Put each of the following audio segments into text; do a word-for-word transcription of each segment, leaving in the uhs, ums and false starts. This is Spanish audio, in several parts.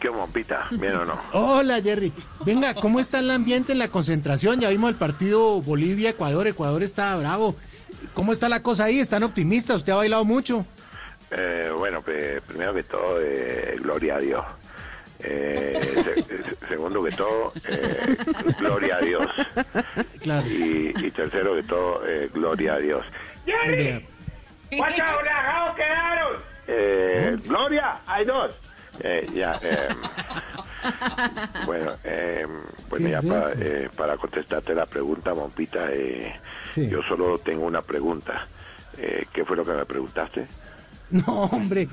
¿Qué bombita? ¿Bien o no? Hola, Jerry. Venga, ¿cómo está el ambiente en la concentración? Ya vimos el partido Bolivia-Ecuador. Ecuador está bravo. ¿Cómo está la cosa ahí? ¿Están optimistas? ¿Usted ha bailado mucho? Eh, bueno, pues, primero que todo, eh, gloria a Dios. Eh, se, segundo que todo, eh, gloria a Dios. Claro. Y, y tercero que todo, eh, gloria a Dios. ¡Jerry! ¿Cuántos relajados quedaron? Eh, ¡Gloria! ¡Hay dos! Eh, ya, eh, bueno, eh, bueno ya para, eh, para contestarte la pregunta, Mompita, eh, sí. Yo solo tengo una pregunta. Eh, ¿Qué fue lo que me preguntaste? No, hombre,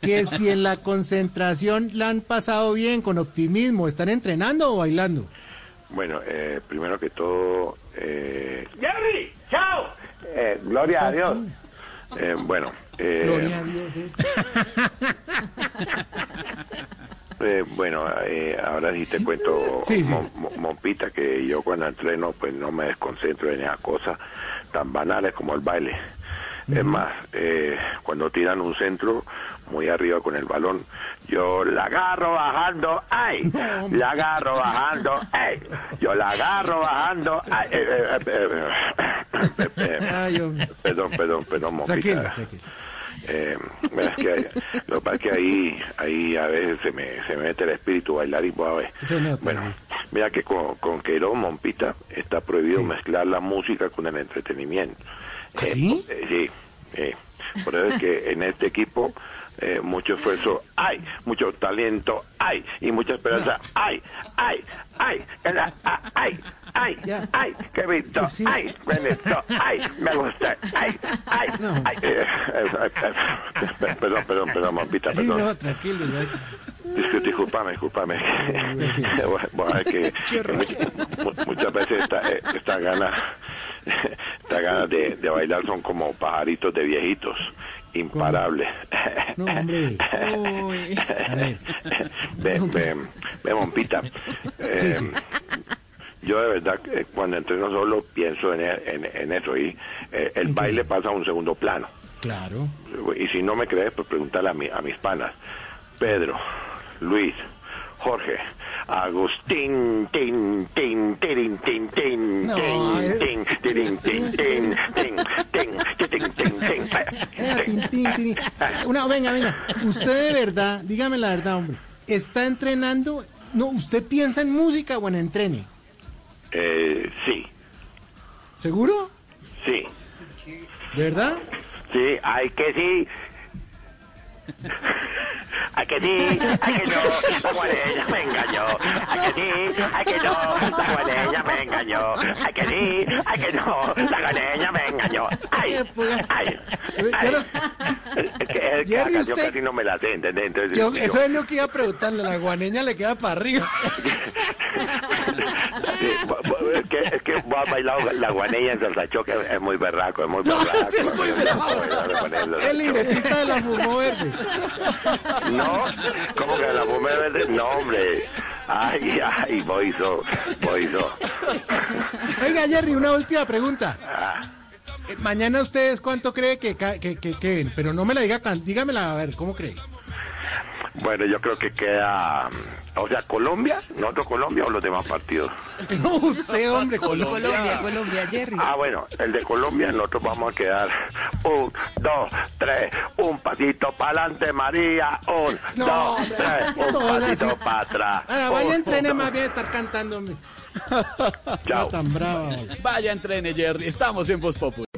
que si en la concentración la han pasado bien, con optimismo, ¿están entrenando o bailando? Bueno, eh, primero que todo... Eh, ¡Jerry! ¡Chao! Eh, ¡Gloria a Dios! Eh, bueno... Eh, gloria a Dios. Eh, bueno, eh, ahora sí te cuento, sí, sí. Mompita, que yo cuando entreno pues no me desconcentro en esas cosas tan banales como el baile. Mm. Es más, eh, cuando tiran un centro muy arriba con el balón, yo la agarro bajando, ¡ay! La agarro bajando, ¡ay! Yo la agarro bajando, ¡ay! Eh, eh, eh, eh, eh, eh. Perdón, perdón, perdón, Mompita. Tranquilo, tranquilo. Eh, es que, lo que pasa es que ahí, ahí a veces se me, se me mete el espíritu bailar y pues a ver. Bueno, mira que con, con Querón, Mompita, está prohibido sí. mezclar la música con el entretenimiento. ¿Ah, eh, sí? Eh, sí, eh. Por eso es que en este equipo eh, mucho esfuerzo hay, mucho talento hay y mucha esperanza hay, hay, hay, hay. ¡Ay! Ya. ¡Ay! ¡Qué visto! Sí, sí. ¡Ay! ¡Me visto! ¡Ay! ¡Me gusta! ¡Ay! ¡Ay! No. ¡Ay! Eh, eh, eh, eh, perdón, perdón, perdón, Mompita, perdón. Sí, no, tranquilo. Ya. Disculpame, disculpame. Bueno, es que muchas veces estas eh, esta ganas esta gana de, de bailar son como pajaritos de viejitos. Imparable. No, hombre. A ver. Ven, ven, ven, Mompita. Eh, sí, sí. Yo de verdad, eh, cuando entreno solo, pienso en, en, en eso y eh, el okay. baile pasa a un segundo plano. Claro. Y si no me crees, pues pregúntale a, mi, a mis panas. Pedro, Luis, Jorge, Agustín, tin, tin, tin, tin, tin, no, tin, tin, tin, tin, tin, tin, tin, tin, tin, tin. Una, venga, venga. Usted de verdad, dígame la verdad, hombre. ¿Está entrenando? No, ¿usted piensa en música o en entrene? Eh, sí. ¿Seguro? Sí. ¿De verdad? Sí, hay que sí. Hay que sí, hay que no, la guarella me engañó. Hay que sí, hay que no, la guarella me engañó. Hay que sí, hay que no, la guarella me engañó. Ay, ay, ay. Es que es que yo casi no me la sé, ¿entendés? Entonces, yo, eso es lo que iba a preguntarle, la guaneña le queda para arriba. Sí, es que, es que voy a bailar la guanella en salsa choque, es muy berraco, es muy berraco. No, es, es muy berraco. El libretista de la Fumó Verde. No, ¿cómo que de la Fumó Verde? No, hombre. Ay, ay, boiso, boiso. Oiga, Jerry, una última pregunta. Ah. Eh, mañana ustedes, ¿cuánto cree que queden? Que, que, que, pero no me la diga, dígamela, a ver, ¿cómo cree? Bueno, yo creo que queda... O sea, ¿Colombia? ¿Nosotros Colombia o los demás partidos? No, usted, hombre, Colombia. Colombia, Colombia, Jerry. Ah, bueno, el de Colombia, nosotros vamos a quedar un, dos, tres, un pasito para adelante, María, un, no, dos, hombre, tres, un pasito para atrás. Ahora, vaya, un, entrene un, más bien estar cantándome. Chao. No tan bravo. Vaya, entrene, Jerry. Estamos en Voz Populi.